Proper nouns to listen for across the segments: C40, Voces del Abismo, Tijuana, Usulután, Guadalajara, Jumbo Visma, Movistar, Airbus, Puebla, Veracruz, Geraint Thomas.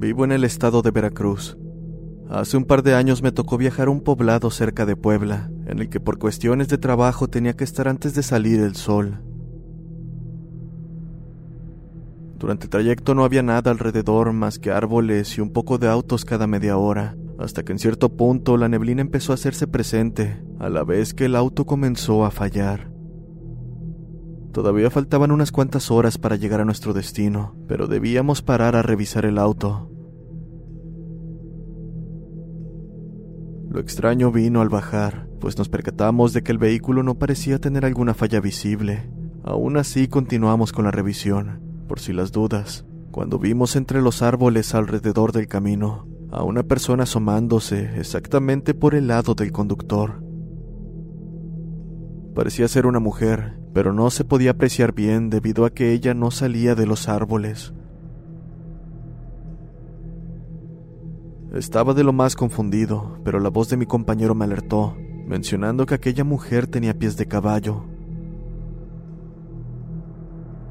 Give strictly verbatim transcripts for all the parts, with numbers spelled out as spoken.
Vivo en el estado de Veracruz. Hace un par de años me tocó viajar a un poblado cerca de Puebla, en el que por cuestiones de trabajo tenía que estar antes de salir el sol. Durante el trayecto no había nada alrededor más que árboles y un poco de autos cada media hora, hasta que en cierto punto la neblina empezó a hacerse presente, a la vez que el auto comenzó a fallar. Todavía faltaban unas cuantas horas para llegar a nuestro destino, pero debíamos parar a revisar el auto. Lo extraño vino al bajar, pues nos percatamos de que el vehículo no parecía tener alguna falla visible. Aún así continuamos con la revisión, por si las dudas, cuando vimos entre los árboles alrededor del camino a una persona asomándose exactamente por el lado del conductor. Parecía ser una mujer, pero no se podía apreciar bien debido a que ella no salía de los árboles. Estaba de lo más confundido, pero la voz de mi compañero me alertó, mencionando que aquella mujer tenía pies de caballo.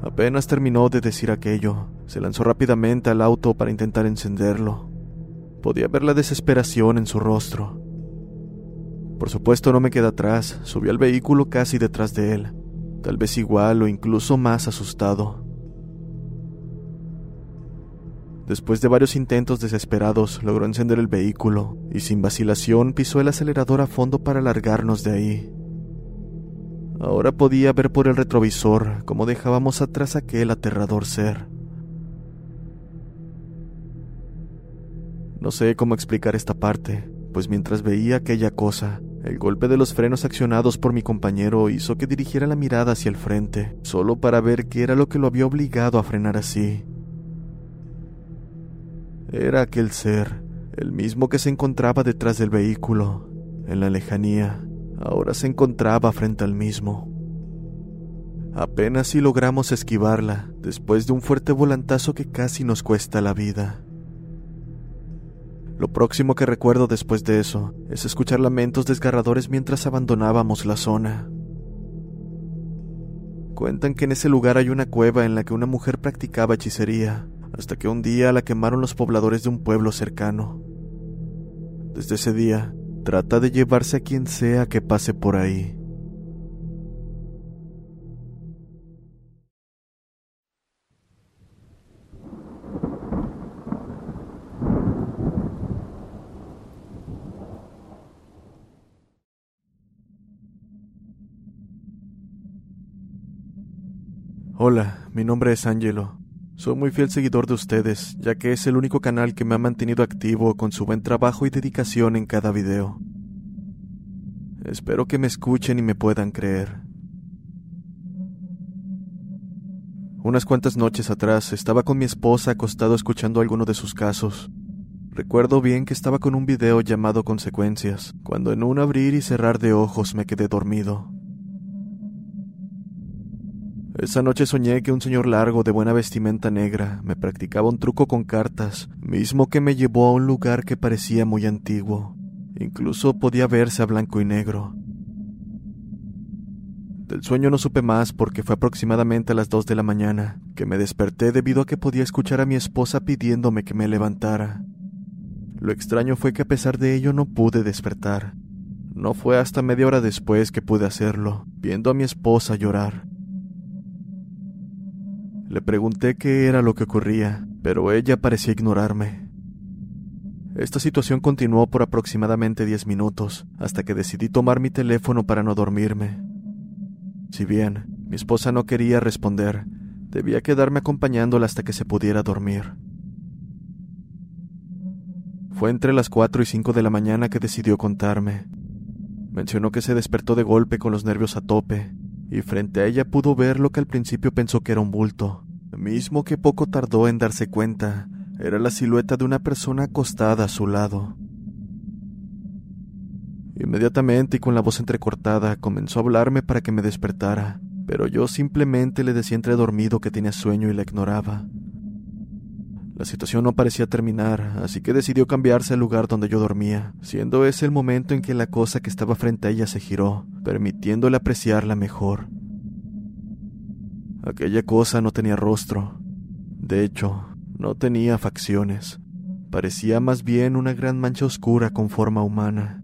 Apenas terminó de decir aquello, se lanzó rápidamente al auto para intentar encenderlo. Podía ver la desesperación en su rostro. Por supuesto no me quedé atrás, subí al vehículo casi detrás de él, tal vez igual o incluso más asustado. Después de varios intentos desesperados, logró encender el vehículo y sin vacilación pisó el acelerador a fondo para largarnos de ahí. Ahora podía ver por el retrovisor cómo dejábamos atrás aquel aterrador ser. No sé cómo explicar esta parte, pues mientras veía aquella cosa, el golpe de los frenos accionados por mi compañero hizo que dirigiera la mirada hacia el frente, solo para ver qué era lo que lo había obligado a frenar así. Era aquel ser, el mismo que se encontraba detrás del vehículo, en la lejanía, ahora se encontraba frente al mismo. Apenas si logramos esquivarla, después de un fuerte volantazo que casi nos cuesta la vida. Lo próximo que recuerdo después de eso es escuchar lamentos desgarradores mientras abandonábamos la zona. Cuentan que en ese lugar hay una cueva en la que una mujer practicaba hechicería, hasta que un día la quemaron los pobladores de un pueblo cercano. Desde ese día, trata de llevarse a quien sea que pase por ahí. Hola, mi nombre es Ángelo. Soy muy fiel seguidor de ustedes, ya que es el único canal que me ha mantenido activo con su buen trabajo y dedicación en cada video. Espero que me escuchen y me puedan creer. Unas cuantas noches atrás estaba con mi esposa acostado escuchando alguno de sus casos. Recuerdo bien que estaba con un video llamado Consecuencias, cuando en un abrir y cerrar de ojos me quedé dormido. Esa noche soñé que un señor largo de buena vestimenta negra me practicaba un truco con cartas, mismo que me llevó a un lugar que parecía muy antiguo. Incluso podía verse a blanco y negro. Del sueño no supe más porque fue aproximadamente a las dos de la mañana que me desperté debido a que podía escuchar a mi esposa pidiéndome que me levantara. Lo extraño fue que a pesar de ello no pude despertar. No fue hasta media hora después que pude hacerlo, viendo a mi esposa llorar. Le pregunté qué era lo que ocurría, pero ella parecía ignorarme. Esta situación continuó por aproximadamente diez minutos, hasta que decidí tomar mi teléfono para no dormirme. Si bien mi esposa no quería responder, debía quedarme acompañándola hasta que se pudiera dormir. Fue entre las cuatro y cinco de la mañana que decidió contarme. Mencionó que se despertó de golpe con los nervios a tope, y frente a ella pudo ver lo que al principio pensó que era un bulto, mismo que poco tardó en darse cuenta, era la silueta de una persona acostada a su lado. Inmediatamente y con la voz entrecortada, comenzó a hablarme para que me despertara, pero yo simplemente le decía entredormido que tenía sueño y la ignoraba. La situación no parecía terminar, así que decidió cambiarse al lugar donde yo dormía, siendo ese el momento en que la cosa que estaba frente a ella se giró, permitiéndole apreciarla mejor. Aquella cosa no tenía rostro. De hecho, no tenía facciones. Parecía más bien una gran mancha oscura con forma humana.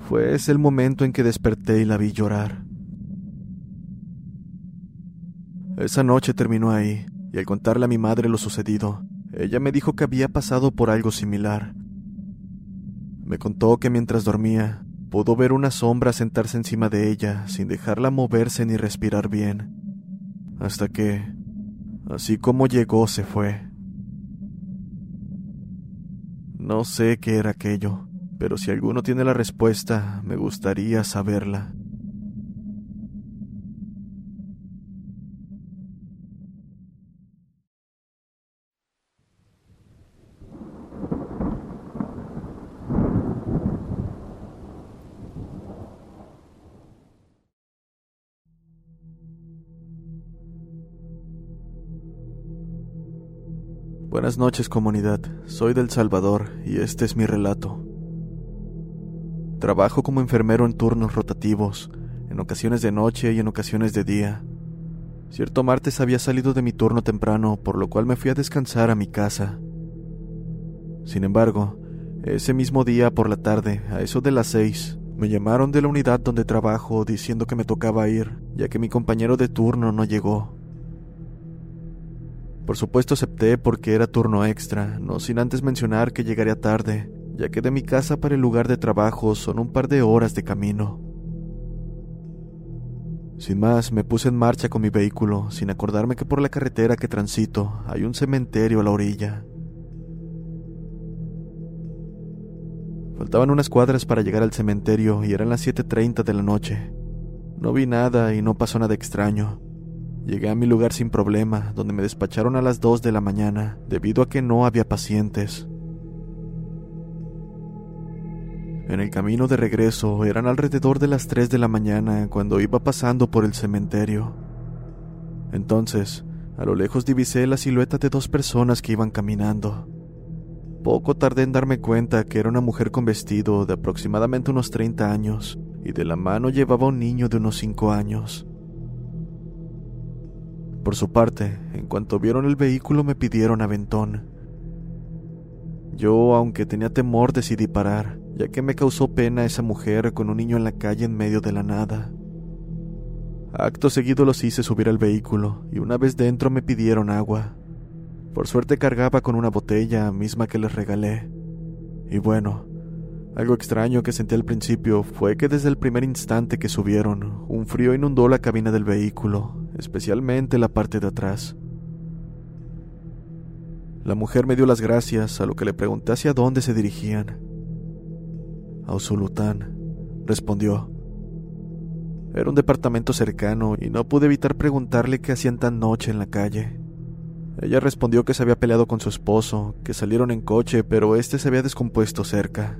Fue ese el momento en que desperté y la vi llorar. Esa noche terminó ahí. Y al contarle a mi madre lo sucedido, ella me dijo que había pasado por algo similar. Me contó que mientras dormía, pudo ver una sombra sentarse encima de ella, sin dejarla moverse ni respirar bien, hasta que, así como llegó, se fue. No sé qué era aquello, pero si alguno tiene la respuesta, me gustaría saberla. Buenas noches, comunidad. Soy del Salvador y este es mi relato. Trabajo como enfermero en turnos rotativos, en ocasiones de noche y en ocasiones de día. Cierto martes había salido de mi turno temprano, por lo cual me fui a descansar a mi casa. Sin embargo, ese mismo día por la tarde, a eso de las seis, me llamaron de la unidad donde trabajo diciendo que me tocaba ir, ya que mi compañero de turno no llegó. Por supuesto acepté porque era turno extra, no sin antes mencionar que llegaría tarde, ya que de mi casa para el lugar de trabajo son un par de horas de camino. Sin más, me puse en marcha con mi vehículo, sin acordarme que por la carretera que transito hay un cementerio a la orilla. Faltaban unas cuadras para llegar al cementerio y eran las siete treinta de la noche. No vi nada y no pasó nada extraño. Llegué a mi lugar sin problema, donde me despacharon a las dos de la mañana, debido a que no había pacientes. En el camino de regreso, eran alrededor de las tres de la mañana, cuando iba pasando por el cementerio. Entonces, a lo lejos divisé la silueta de dos personas que iban caminando. Poco tardé en darme cuenta que era una mujer con vestido de aproximadamente unos treinta años, y de la mano llevaba un niño de unos cinco años. Por su parte, en cuanto vieron el vehículo me pidieron aventón. Yo, aunque tenía temor, decidí parar, ya que me causó pena esa mujer con un niño en la calle en medio de la nada. Acto seguido los hice subir al vehículo, y una vez dentro me pidieron agua. Por suerte cargaba con una botella, misma que les regalé. Y bueno, algo extraño que sentí al principio fue que desde el primer instante que subieron, un frío inundó la cabina del vehículo, especialmente la parte de atrás. La mujer me dio las gracias, a lo que le pregunté hacia dónde se dirigían. A Usulután, respondió. Era un departamento cercano y no pude evitar preguntarle qué hacían tan noche en la calle. Ella respondió que se había peleado con su esposo, que salieron en coche, pero este se había descompuesto cerca.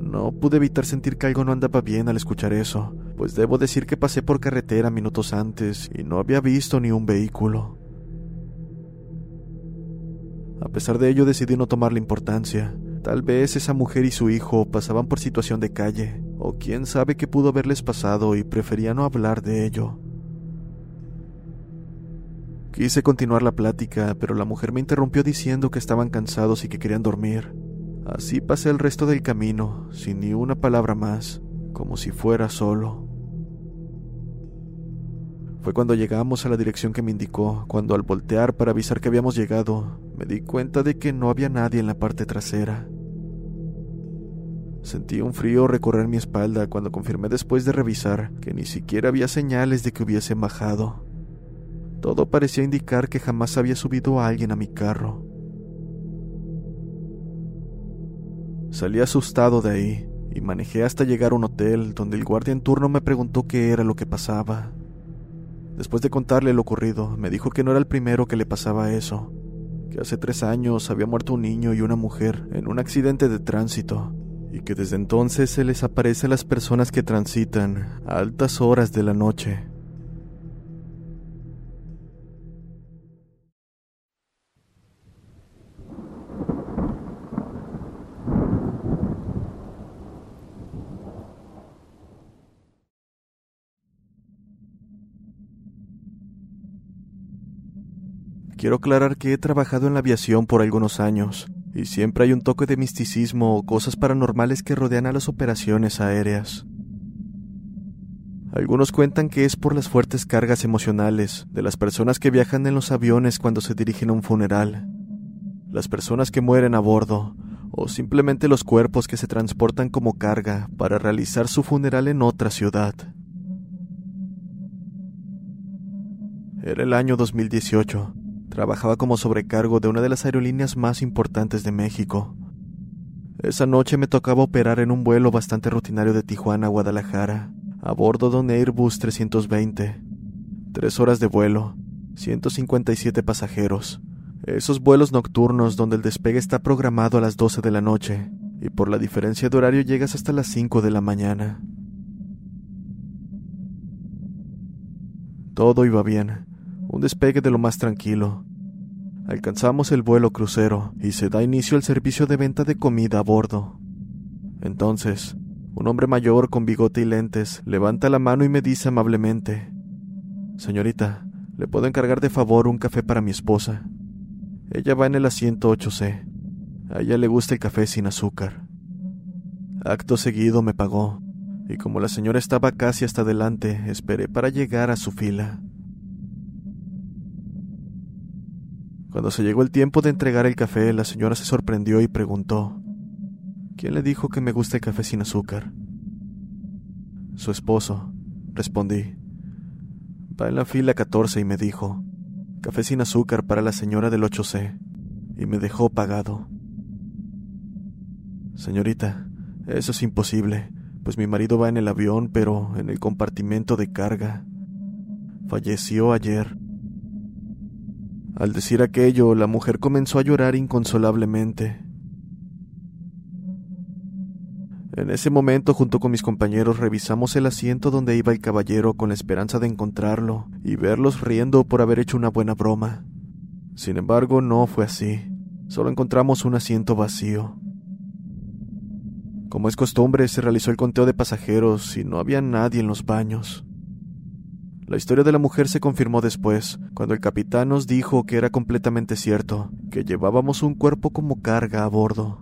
No pude evitar sentir que algo no andaba bien al escuchar eso, pues debo decir que pasé por carretera minutos antes y no había visto ni un vehículo. A pesar de ello decidí no tomarle importancia. Tal vez esa mujer y su hijo pasaban por situación de calle, o quién sabe qué pudo haberles pasado y prefería no hablar de ello. Quise continuar la plática, pero la mujer me interrumpió diciendo que estaban cansados y que querían dormir. Así pasé el resto del camino, sin ni una palabra más, como si fuera solo. Fue cuando llegamos a la dirección que me indicó, cuando al voltear para avisar que habíamos llegado, me di cuenta de que no había nadie en la parte trasera. Sentí un frío recorrer mi espalda cuando confirmé después de revisar que ni siquiera había señales de que hubiese bajado. Todo parecía indicar que jamás había subido a alguien a mi carro. Salí asustado de ahí y manejé hasta llegar a un hotel donde el guardia en turno me preguntó qué era lo que pasaba. Después de contarle lo ocurrido, me dijo que no era el primero que le pasaba eso, que hace tres años había muerto un niño y una mujer en un accidente de tránsito, y que desde entonces se les aparece a las personas que transitan a altas horas de la noche. Quiero aclarar que he trabajado en la aviación por algunos años, y siempre hay un toque de misticismo o cosas paranormales que rodean a las operaciones aéreas. Algunos cuentan que es por las fuertes cargas emocionales de las personas que viajan en los aviones cuando se dirigen a un funeral, las personas que mueren a bordo, o simplemente los cuerpos que se transportan como carga para realizar su funeral en otra ciudad. Era el año dos mil dieciocho. Trabajaba como sobrecargo de una de las aerolíneas más importantes de México. Esa noche me tocaba operar en un vuelo bastante rutinario de Tijuana a Guadalajara, a bordo de un Airbus trescientos veinte. Tres horas de vuelo, ciento cincuenta y siete pasajeros. Esos vuelos nocturnos donde el despegue está programado a las doce de la noche, y por la diferencia de horario llegas hasta las cinco de la mañana. Todo iba bien. Un despegue de lo más tranquilo. Alcanzamos el vuelo crucero y se da inicio al servicio de venta de comida a bordo. Entonces, un hombre mayor con bigote y lentes levanta la mano y me dice amablemente: «Señorita, ¿le puedo encargar de favor un café para mi esposa? Ella va en el asiento ocho C. A ella le gusta el café sin azúcar». Acto seguido me pagó, y como la señora estaba casi hasta adelante, esperé para llegar a su fila. Cuando se llegó el tiempo de entregar el café, la señora se sorprendió y preguntó: «¿Quién le dijo que me gusta el café sin azúcar?». «Su esposo», respondí. «Va en la fila catorce y me dijo: «Café sin azúcar para la señora del ocho C», y me dejó pagado. «Señorita, eso es imposible, pues mi marido va en el avión, pero en el compartimento de carga. Falleció ayer». Al decir aquello, la mujer comenzó a llorar inconsolablemente. En ese momento, junto con mis compañeros, revisamos el asiento donde iba el caballero con la esperanza de encontrarlo y verlos riendo por haber hecho una buena broma. Sin embargo, no fue así. Solo encontramos un asiento vacío. Como es costumbre, se realizó el conteo de pasajeros y no había nadie en los baños. La historia de la mujer se confirmó después, cuando el capitán nos dijo que era completamente cierto, que llevábamos un cuerpo como carga a bordo.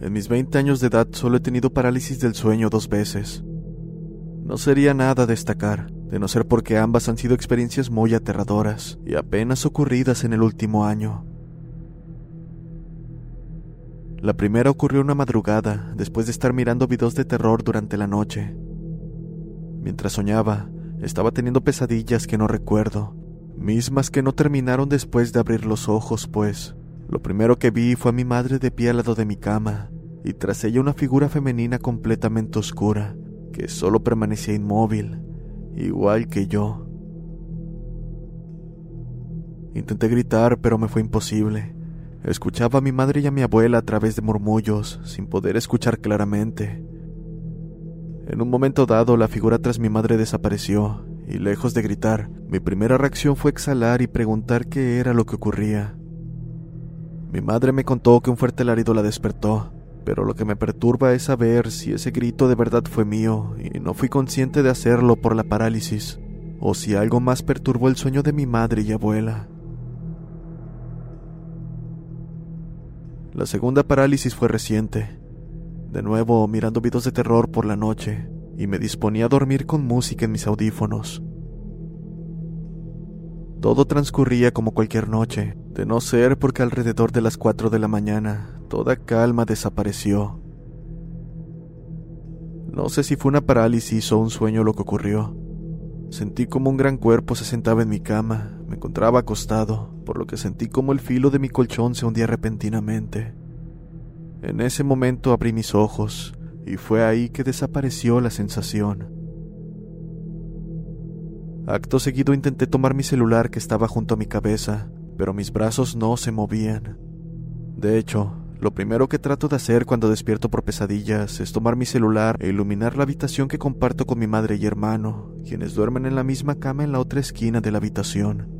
En mis veinte años de edad solo he tenido parálisis del sueño dos veces. No sería nada a destacar, de no ser porque ambas han sido experiencias muy aterradoras y apenas ocurridas en el último año. La primera ocurrió una madrugada, después de estar mirando videos de terror durante la noche. Mientras soñaba, estaba teniendo pesadillas que no recuerdo, mismas que no terminaron después de abrir los ojos, pues lo primero que vi fue a mi madre de pie al lado de mi cama, y tras ella una figura femenina completamente oscura, que solo permanecía inmóvil, igual que yo. Intenté gritar, pero me fue imposible. Escuchaba a mi madre y a mi abuela a través de murmullos, sin poder escuchar claramente. En un momento dado, la figura tras mi madre desapareció, y lejos de gritar, mi primera reacción fue exhalar y preguntar qué era lo que ocurría. Mi madre me contó que un fuerte alarido la despertó, pero lo que me perturba es saber si ese grito de verdad fue mío y no fui consciente de hacerlo por la parálisis, o si algo más perturbó el sueño de mi madre y abuela. La segunda parálisis fue reciente. De nuevo, mirando videos de terror por la noche, y me disponía a dormir con música en mis audífonos. Todo transcurría como cualquier noche, de no ser porque alrededor de las cuatro de la mañana, toda calma desapareció. No sé si fue una parálisis o un sueño lo que ocurrió. Sentí como un gran cuerpo se sentaba en mi cama, me encontraba acostado, por lo que sentí como el filo de mi colchón se hundía repentinamente. En ese momento abrí mis ojos, y fue ahí que desapareció la sensación. Acto seguido intenté tomar mi celular que estaba junto a mi cabeza, pero mis brazos no se movían. De hecho, lo primero que trato de hacer cuando despierto por pesadillas es tomar mi celular e iluminar la habitación que comparto con mi madre y hermano, quienes duermen en la misma cama en la otra esquina de la habitación.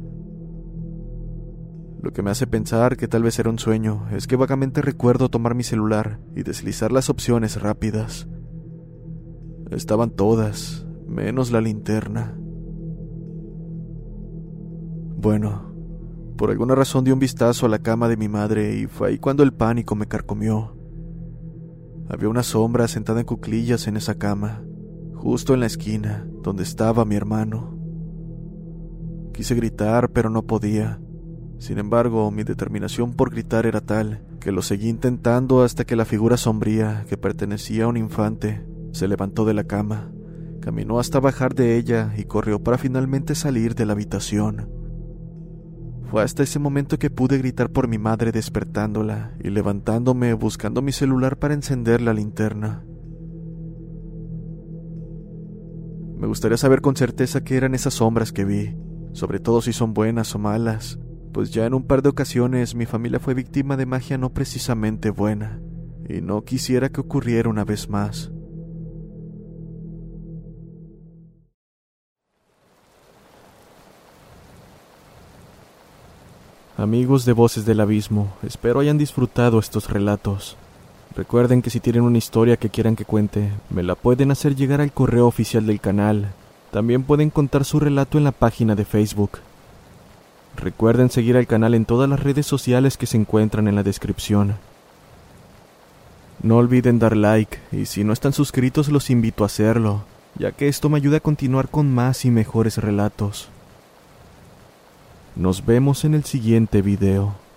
Lo que me hace pensar que tal vez era un sueño es que vagamente recuerdo tomar mi celular y deslizar las opciones rápidas. Estaban todas, menos la linterna. Bueno, por alguna razón di un vistazo a la cama de mi madre y fue ahí cuando el pánico me carcomió. Había una sombra sentada en cuclillas en esa cama, justo en la esquina donde estaba mi hermano. Quise gritar, pero no podía. Sin embargo, mi determinación por gritar era tal que lo seguí intentando hasta que la figura sombría, que pertenecía a un infante, se levantó de la cama, caminó hasta bajar de ella y corrió para finalmente salir de la habitación. Fue hasta ese momento que pude gritar por mi madre despertándola y levantándome buscando mi celular para encender la linterna. Me gustaría saber con certeza qué eran esas sombras que vi, sobre todo si son buenas o malas, pues ya en un par de ocasiones mi familia fue víctima de magia no precisamente buena, y no quisiera que ocurriera una vez más. Amigos de Voces del Abismo, espero hayan disfrutado estos relatos. Recuerden que si tienen una historia que quieran que cuente, me la pueden hacer llegar al correo oficial del canal. También pueden contar su relato en la página de Facebook. Recuerden seguir al canal en todas las redes sociales que se encuentran en la descripción. No olviden dar like, y si no están suscritos los invito a hacerlo, ya que esto me ayuda a continuar con más y mejores relatos. Nos vemos en el siguiente video.